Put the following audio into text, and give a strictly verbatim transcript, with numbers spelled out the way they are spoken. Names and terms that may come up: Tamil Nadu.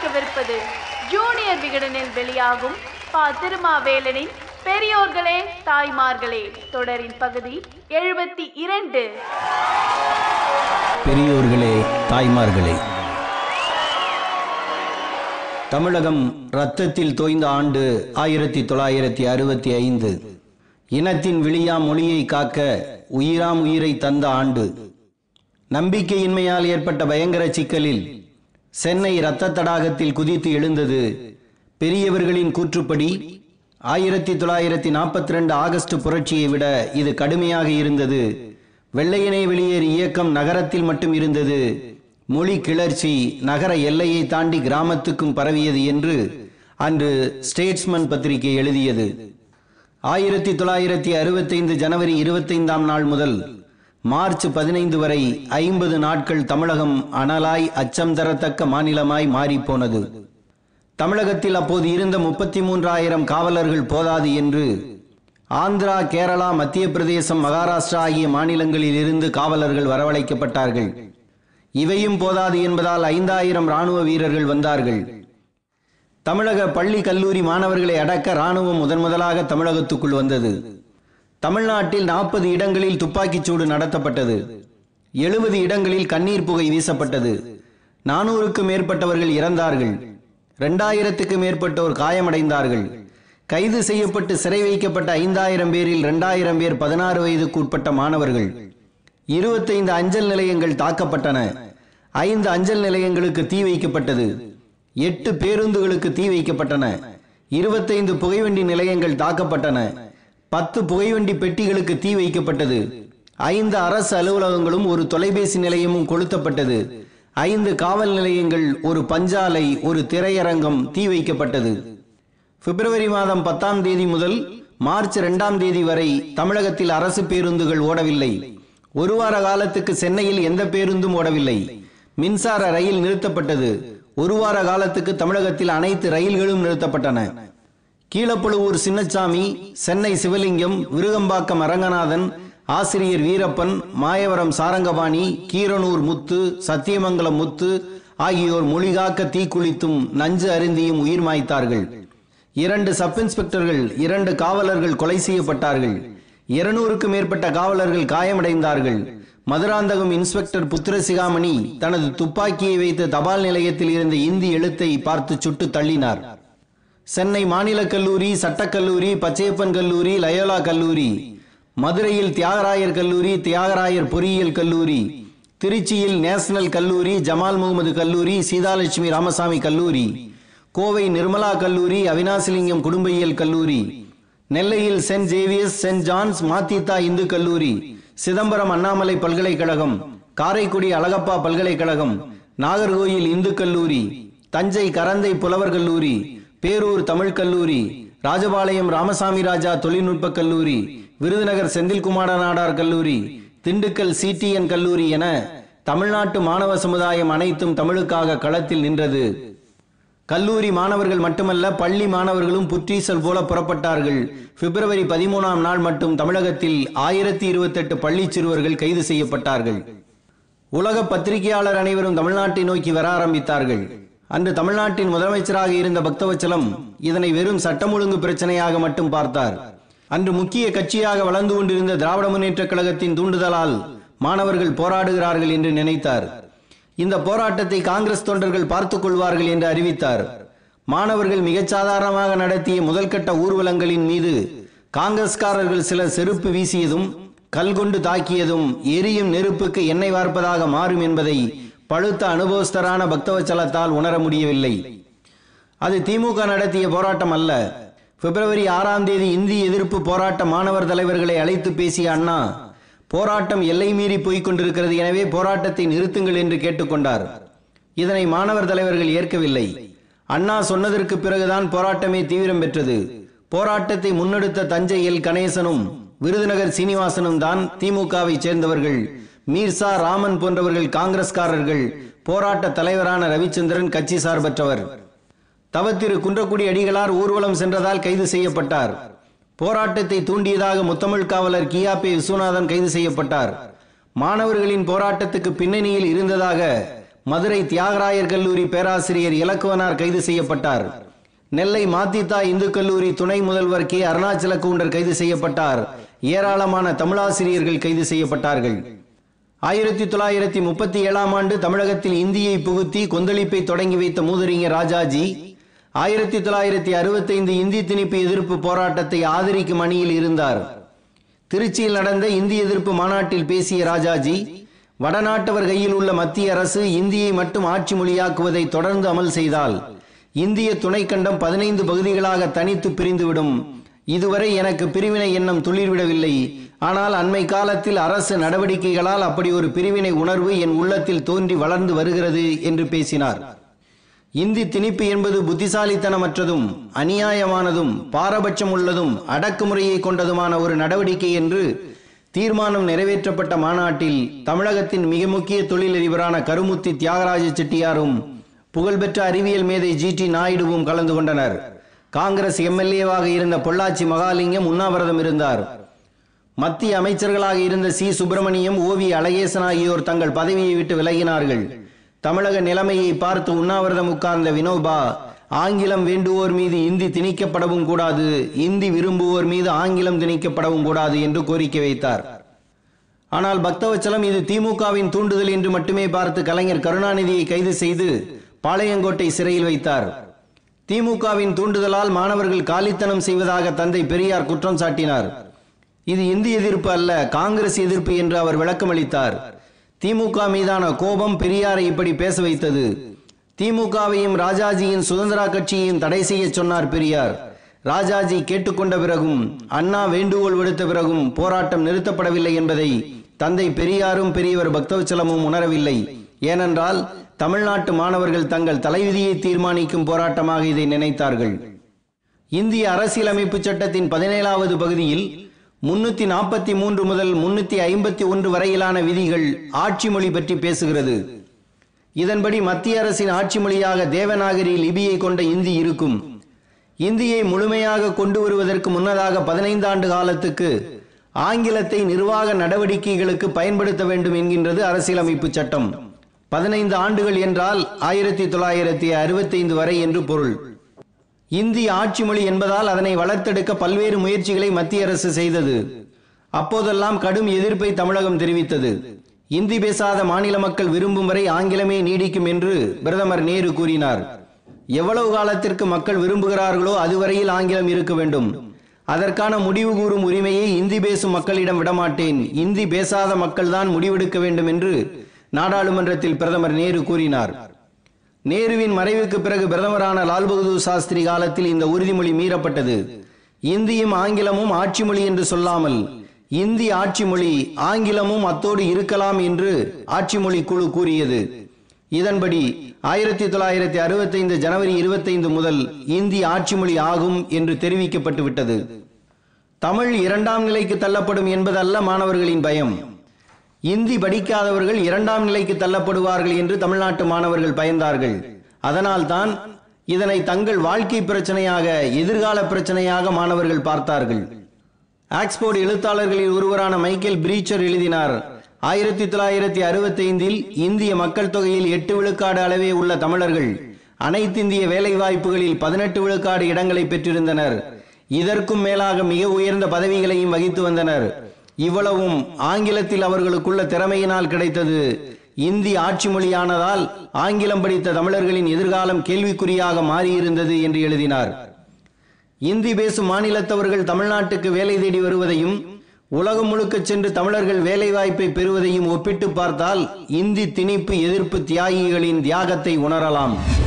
கேட்கவிருப்பது ஜூனியர் விகடனில் வெளியாகும் பா திருமாவேலனின் பெரியோர்களே தாய்மார்களே தொடரின் பகுதி எழுபத்தி இரண்டு. பெரியோர்களே தாய்மார்களே. தமிழகம் இரத்தத்தில் தோய்ந்த ஆண்டு ஆயிரத்தி தொள்ளாயிரத்தி அறுபத்தி ஐந்து. இனத்தின் விழியாம் மொழியை காக்க உயிராம் உயிரை தந்த ஆண்டு. நம்பிக்கையின்மையால் ஏற்பட்ட பயங்கர சிக்கலில் சென்னை இரத்த தடாகத்தில் குதித்து எழுந்தது பெரியவர்களின் கூற்றுப்படி ஆயிரத்தி தொள்ளாயிரத்தி நாற்பத்தி ரெண்டு ஆகஸ்ட் புரட்சியை விட இது கடுமையாக இருந்தது. வெள்ளையனே வெளியேறு இயக்கம் நகரத்தில் மட்டும் இருந்தது. மொழி கிளர்ச்சி நகர எல்லையை தாண்டி கிராமத்துக்கும் பரவியது என்று அன்று ஸ்டேட்ஸ்மன் பத்திரிகை எழுதியது. ஆயிரத்தி தொள்ளாயிரத்தி அறுபத்தைந்து ஜனவரி இருபத்தைந்தாம் நாள் முதல் மார்ச் பதினைந்து வரை ஐம்பது நாட்கள் தமிழகம் அனலாய் அச்சம் தரத்தக்க மாநிலமாய் மாறிப்போனது. தமிழகத்தில் அப்போது இருந்த முப்பத்தி மூன்றாயிரம் காவலர்கள் போதாது என்று ஆந்திரா, கேரளா, மத்திய பிரதேசம், மகாராஷ்டிரா ஆகிய மாநிலங்களில் இருந்து காவலர்கள் வரவழைக்கப்பட்டார்கள். இவையும் போதாது என்பதால் ஐந்தாயிரம் இராணுவ வீரர்கள் வந்தார்கள். தமிழக பள்ளி கல்லூரி மாணவர்களை அடக்க இராணுவம் முதன் முதலாக தமிழகத்துக்குள் வந்தது. தமிழ்நாட்டில் நாற்பது இடங்களில் துப்பாக்கிச்சூடு நடத்தப்பட்டது. எழுபது இடங்களில் கண்ணீர் புகை வீசப்பட்டது. நானூறுக்கும் மேற்பட்டவர்கள் இறந்தார்கள். இரண்டாயிரத்துக்கும் மேற்பட்டோர் காயமடைந்தார்கள். கைது செய்யப்பட்டு சிறை வைக்கப்பட்ட ஐந்தாயிரம் பேரில் இரண்டாயிரம் பேர் பதினாறு வயதுக்கு உட்பட்ட மாணவர்கள். இருபத்தைந்து அஞ்சல் நிலையங்கள் தாக்கப்பட்டன. ஐந்து அஞ்சல் நிலையங்களுக்கு தீ வைக்கப்பட்டது. எட்டு பேருந்துகளுக்கு தீ வைக்கப்பட்டன. இருபத்தைந்து புகைவண்டி நிலையங்கள் தாக்கப்பட்டன. பத்து புகைவண்டி பெட்டிகளுக்கு தீ வைக்கப்பட்டது. ஐந்து அரசு அலுவலகங்களும் ஒரு தொலைபேசி நிலையமும் கொளுத்தப்பட்டது. ஐந்து காவல் நிலையங்கள், ஒரு பஞ்சாலை, ஒரு திரையரங்கம் தீ வைக்கப்பட்டது. பிப்ரவரி மாதம் பத்தாம் தேதி முதல் மார்ச் இரண்டாம் தேதி வரை தமிழகத்தில் அரசு பேருந்துகள் ஓடவில்லை. ஒரு வார காலத்துக்கு சென்னையில் எந்த பேருந்தும் ஓடவில்லை. மின்சார ரயில் நிறுத்தப்பட்டது. ஒரு வார காலத்துக்கு தமிழகத்தில் அனைத்து ரயில்களும் நிறுத்தப்பட்டன. கீழப்பழுவூர் சின்னசாமி, சென்னை சிவலிங்கம், விருகம்பாக்கம் அரங்கநாதன், ஆசிரியர் வீரப்பன், மாயவரம் சாரங்கபாணி, கீரனூர் முத்து, சத்தியமங்கலம் முத்து ஆகியோர் மொழிகாக்க தீக்குளித்தும் நஞ்சு அருந்தியும் உயிர் மாய்த்தார்கள். இரண்டு சப் இன்ஸ்பெக்டர்கள், இரண்டு காவலர்கள் கொலை செய்யப்பட்டார்கள். இருநூறுக்கும் மேற்பட்ட காவலர்கள் காயமடைந்தார்கள். மதுராந்தகம் இன்ஸ்பெக்டர் புத்திரசிகாமணி தனது துப்பாக்கியை வைத்த தபால் நிலையத்தில் இருந்த இந்தி எழுத்தை பார்த்து சுட்டு தள்ளினார். சென்னை மாநில கல்லூரி, சட்டக்கல்லூரி, பச்சையப்பன் கல்லூரி, லயோலா கல்லூரி, மதுரையில் தியாகராயர் கல்லூரி, தியாகராயர் பொறியியல் கல்லூரி, திருச்சியில் நேஷனல் கல்லூரி, ஜமால் முகமது கல்லூரி, சீதாலட்சுமி ராமசாமி கல்லூரி, கோவை நிர்மலா கல்லூரி, அவினாசிலிங்கம் குடும்பியல் கல்லூரி, நெல்லையில் சென்ட் ஜேவியர்ஸ், சென்ட் ஜான்ஸ், மாத்தித்தா இந்து கல்லூரி, சிதம்பரம் அண்ணாமலை பல்கலைக்கழகம், காரைக்குடி அழகப்பா பல்கலைக்கழகம், நாகர்கோயில் இந்து கல்லூரி, தஞ்சை கரந்தை புலவர் கல்லூரி, பேரூர் தமிழ் கல்லூரி, ராஜபாளையம் ராமசாமி ராஜா தொழில்நுட்ப கல்லூரி, விருதுநகர் செந்தில்குமார நாடார் கல்லூரி, திண்டுக்கல் சிடிஎன் கல்லூரி என தமிழ்நாட்டு மாணவ சமுதாயம் அனைத்தும் தமிழுக்காக களத்தில் நின்றது. கல்லூரி மாணவர்கள் மட்டுமல்ல, பள்ளி மாணவர்களும் புற்றீசல் போல புறப்பட்டார்கள். பிப்ரவரி பதிமூணாம் நாள் மட்டும் தமிழகத்தில் ஆயிரத்தி இருபத்தி எட்டு பள்ளி சிறுவர்கள் கைது செய்யப்பட்டார்கள். உலக பத்திரிகையாளர் அனைவரும் தமிழ்நாட்டை நோக்கி வர ஆரம்பித்தார்கள். அன்று தமிழ்நாட்டின் முதலமைச்சராக இருந்த பக்தவச்சலம் இதனை வெறும் சட்டம் ஒழுங்கு பிரச்சனையாக மட்டும் பார்த்தார். அன்று முக்கிய கட்சியாக வளர்ந்து கொண்டிருந்த திராவிட முன்னேற்ற கழகத்தின் தூண்டுதலால் மாணவர்கள் போராடுகிறார்கள் என்று நினைத்தார். இந்த போராட்டத்தை காங்கிரஸ் தொண்டர்கள் பார்த்துக் கொள்வார்கள் என்று அறிவித்தார். மாணவர்கள் மிகச்சாதாரணமாக நடத்திய முதல்கட்ட ஊர்வலங்களின் மீது காங்கிரஸ்காரர்கள் சிலர் செருப்பு வீசியதும் கல்கொண்டு தாக்கியதும் எரியும் நெருப்புக்கு எண்ணெய் வார்ப்பதாக மாறும் என்பதை பழுத்த அனுபவஸ்தரான பக்தவச்சலத்தால் உணர முடியவில்லை. அது திமுக நடத்திய போராட்டம் அல்ல. பிப்ரவரி ஆறாம் தேதி இந்தி எதிர்ப்பு போராட்ட மாணவர் தலைவர்களை அழைத்து பேசிய அண்ணா, போராட்டம் எல்லை மீறி போய்க் கொண்டிருக்கிறது, எனவே போராட்டத்தை நிறுத்துங்கள் என்று கேட்டுக்கொண்டார். இதனை மாணவர் தலைவர்கள் ஏற்கவில்லை. அண்ணா சொன்னதற்கு பிறகுதான் போராட்டமே தீவிரம் பெற்றது. போராட்டத்தை முன்னெடுத்த தஞ்சையில் கணேசனும் விருதுநகர் சீனிவாசனும் தான் திமுகவை சேர்ந்தவர்கள். மீர்சா ராமன் போன்றவர்கள் காங்கிரஸ்காரர்கள். போராட்ட தலைவரான ரவிச்சந்திரன் கட்சி சார்பற்றவர். தவத்திரு குன்றக்குடி அடிகளார் ஊர்வலம் சென்றதால் கைது செய்யப்பட்டார். போராட்டத்தை தூண்டியதாக முத்தமிழ் காவலர் கியாபே விஸ்வநாதன் கைது செய்யப்பட்டார். மாணவர்களின் போராட்டத்துக்கு பின்னணியில் இருந்ததாக மதுரை தியாகராயர் கல்லூரி பேராசிரியர் இலக்குவனார் கைது செய்யப்பட்டார். நெல்லை மாத்தித்தா இந்து கல்லூரி துணை முதல்வர் கே அருணாச்சலக்கூண்டர் கைது செய்யப்பட்டார். ஏராளமான தமிழாசிரியர்கள் கைது செய்யப்பட்டார்கள். ஆயிரத்தி தொள்ளாயிரத்தி முப்பத்தி ஏழாம் ஆண்டு தமிழகத்தில் இந்தியை புகுத்தி கொந்தளிப்பை தொடங்கி வைத்த மூதுரிங்க ராஜாஜி ஆயிரத்தி தொள்ளாயிரத்தி அறுபத்தி ஐந்து இந்தி திணிப்பு எதிர்ப்பு போராட்டத்தை ஆதரிக்கும் அணியில் இருந்தார். திருச்சியில் நடந்த இந்தி எதிர்ப்பு மாநாட்டில் பேசிய ராஜாஜி, வடநாட்டவர் கையில் உள்ள மத்திய அரசு இந்தியை மட்டும் ஆட்சி மொழியாக்குவதை தொடர்ந்து அமல் செய்தால் இந்திய துணைக்கண்டம் பதினைந்து பகுதிகளாக தனித்து பிரிந்துவிடும். இதுவரை எனக்கு பிரிவினை எண்ணம் துளிர்விடவில்லை. ஆனால் அண்மை காலத்தில் அரசு நடவடிக்கைகளால் அப்படி ஒரு பிரிவினை உணர்வு என் உள்ளத்தில் தோன்றி வளர்ந்து வருகிறது என்று பேசினார். இந்தி திணிப்பு என்பது புத்திசாலித்தனமற்றதும் அநியாயமானதும் பாரபட்சம் உள்ளதும் அடக்குமுறையை கொண்டதுமான ஒரு நடவடிக்கை என்று தீர்மானம் நிறைவேற்றப்பட்ட மாநாட்டில் தமிழகத்தின் மிக முக்கிய தொழிலதிபரான கருமுத்தி தியாகராஜ செட்டியாரும் புகழ்பெற்ற அறிவியல் மேதை ஜி டி நாயுடுவும் கலந்து கொண்டனர். காங்கிரஸ் எம்எல்ஏவாக இருந்த பொள்ளாச்சி மகாலிங்கம் உண்ணாவிரதம் இருந்தார். மத்திய அமைச்சர்களாக இருந்த சி சுப்பிரமணியம், ஓவி அழகேசன் ஆகியோர் தங்கள் பதவியை விட்டு விலகினார்கள். தமிழக நிலைமையை பார்த்து உண்ணாவிரதம் உட்கார்ந்த வினோபா, ஆங்கிலம் வேண்டுவோர் மீது இந்தி திணிக்கப்படவும் கூடாது, இந்தி விரும்புவோர் மீது ஆங்கிலம் திணிக்கப்படவும் கூடாது என்று கோரிக்கை வைத்தார். ஆனால் பக்தவச்சலம் இது திமுகவின் தூண்டுதல் என்று மட்டுமே பார்த்து கலைஞர் கருணாநிதியை கைது செய்து பாளையங்கோட்டை சிறையில் வைத்தார். திமுகவின் தூண்டுதலால் மாணவர்கள் காலித்தனம் செய்வதாக தந்தை பெரியார் குற்றம் சாட்டினார். இது இந்தி எதிர்ப்பு அல்ல, காங்கிரஸ் எதிர்ப்பு என்று அவர் விளக்கமளித்தார். திமுக மீதான கோபம் பெரியாரை இப்படி பேச வைத்தது. திமுகவையும் ராஜாஜியின் சுதந்திரா கட்சியையும் தடை செய்ய சொன்னார் பெரியார். ராஜாஜி கேட்டுக்கொண்ட பிறகும் அண்ணா வேண்டுகோள் விடுத்த பிறகும் போராட்டம் நிறுத்தப்படவில்லை என்பதை தந்தை பெரியாரும் பெரியவர் பக்தவச்சலமும் உணரவில்லை. ஏனென்றால் தமிழ்நாட்டு மாணவர்கள் தங்கள் தலைவிதியை தீர்மானிக்கும் போராட்டமாக இதை நினைத்தார்கள். இந்திய அரசியலமைப்பு சட்டத்தின் பதினேழாவது பகுதியில் முன்னூத்தி நாற்பத்தி மூன்று முதல் முன்னூத்தி ஐம்பத்தி ஒன்று வரையிலான விதிகள் ஆட்சி மொழி பற்றி பேசுகிறது. இதன்படி மத்திய அரசின் ஆட்சி மொழியாக தேவநாகரி லிபியை கொண்ட இந்தி இருக்கும். இந்தியை முழுமையாக கொண்டு வருவதற்கு முன்னதாக பதினைந்து ஆண்டு காலத்துக்கு ஆங்கிலத்தை நிர்வாக நடவடிக்கைகளுக்கு பயன்படுத்த வேண்டும் என்கின்றது அரசியலமைப்பு சட்டம். பதினைந்து ஆண்டுகள் என்றால் ஆயிரத்தி தொள்ளாயிரத்தி அறுபத்தி ஐந்து வரை என்று பொருள். இந்தி ஆட்சி மொழி என்பதால் அதனை வளர்த்தெடுக்க பல்வேறு முயற்சிகளை மத்திய அரசு செய்தது. அப்போதெல்லாம் கடும் எதிர்ப்பை தமிழகம் தெரிவித்தது. இந்தி பேசாத மாநில மக்கள் விரும்பும் வரை ஆங்கிலமே நீடிக்கும் என்று பிரதமர் நேரு கூறினார். எவ்வளவு காலத்திற்கு மக்கள் விரும்புகிறார்களோ அதுவரையில் ஆங்கிலம் இருக்க வேண்டும். அதற்கான முடிவு கூறும் உரிமையை இந்தி பேசும் மக்களிடம் விடமாட்டேன், இந்தி பேசாத மக்கள் தான் முடிவெடுக்க வேண்டும் என்று நாடாளுமன்றத்தில் பிரதமர் நேரு கூறினார். நேருவின் மறைவுக்கு பிறகு பிரதமரான லால் பகதூர் சாஸ்திரி காலத்தில் இந்த உறுதிமொழி மீறப்பட்டது. இந்தியும் ஆங்கிலமும் ஆட்சி மொழி என்று சொல்லாமல் இந்தி ஆட்சி மொழி ஆங்கிலமும் அத்தோடு இருக்கலாம் என்று ஆட்சி மொழி குழு கூறியது. இதன்படி ஆயிரத்தி தொள்ளாயிரத்தி அறுபத்தி ஐந்து ஜனவரி இருபத்தி ஐந்து முதல் இந்தி ஆட்சி மொழி ஆகும் என்று தெரிவிக்கப்பட்டு விட்டது. தமிழ் இரண்டாம் நிலைக்கு தள்ளப்படும் என்பதல்ல மாணவர்களின் பயம். இந்தி படிக்காதவர்கள் இரண்டாம் நிலைக்கு தள்ளப்படுவார்கள் என்று தமிழ்நாட்டு மாணவர்கள் பயந்தார்கள். அதனால்தான் இதனை தங்கள் வாழ்க்கை பிரச்சனையாக, எதிர்கால பிரச்சனையாக மாணவர்கள் பார்த்தார்கள். ஆக்ஸ்போர்ட் எழுத்தாளர்களில் ஒருவரான மைக்கேல் பிரீச்சர் எழுதினார், ஆயிரத்தி தொள்ளாயிரத்தி அறுபத்தி ஐந்தில் இந்திய மக்கள் தொகையில் எட்டு விழுக்காடு அளவே உள்ள தமிழர்கள் அனைத்திந்திய வேலை வாய்ப்புகளில் பதினெட்டு விழுக்காடு இடங்களை பெற்றிருந்தனர். இதற்கும் மேலாக மிக உயர்ந்த பதவிகளையும் வகித்து வந்தனர். இவ்வளவும் ஆங்கிலத்தில் அவர்களுக்குள்ள திறமையினால் கிடைத்தது. இந்தி ஆட்சி மொழியானதால் ஆங்கிலம் படித்த தமிழர்களின் எதிர்காலம் கேள்விக்குறியாக மாறியிருந்தது என்று எழுதினார். இந்தி பேசும் மாநிலத்தவர்கள் தமிழ்நாட்டுக்கு வேலை தேடி வருவதையும் உலகம் முழுக்க சென்று தமிழர்கள் வேலை வாய்ப்பை பெறுவதையும் ஒப்பிட்டு பார்த்தால் இந்தி திணிப்பு எதிர்ப்பு தியாகிகளின் தியாகத்தை உணரலாம்.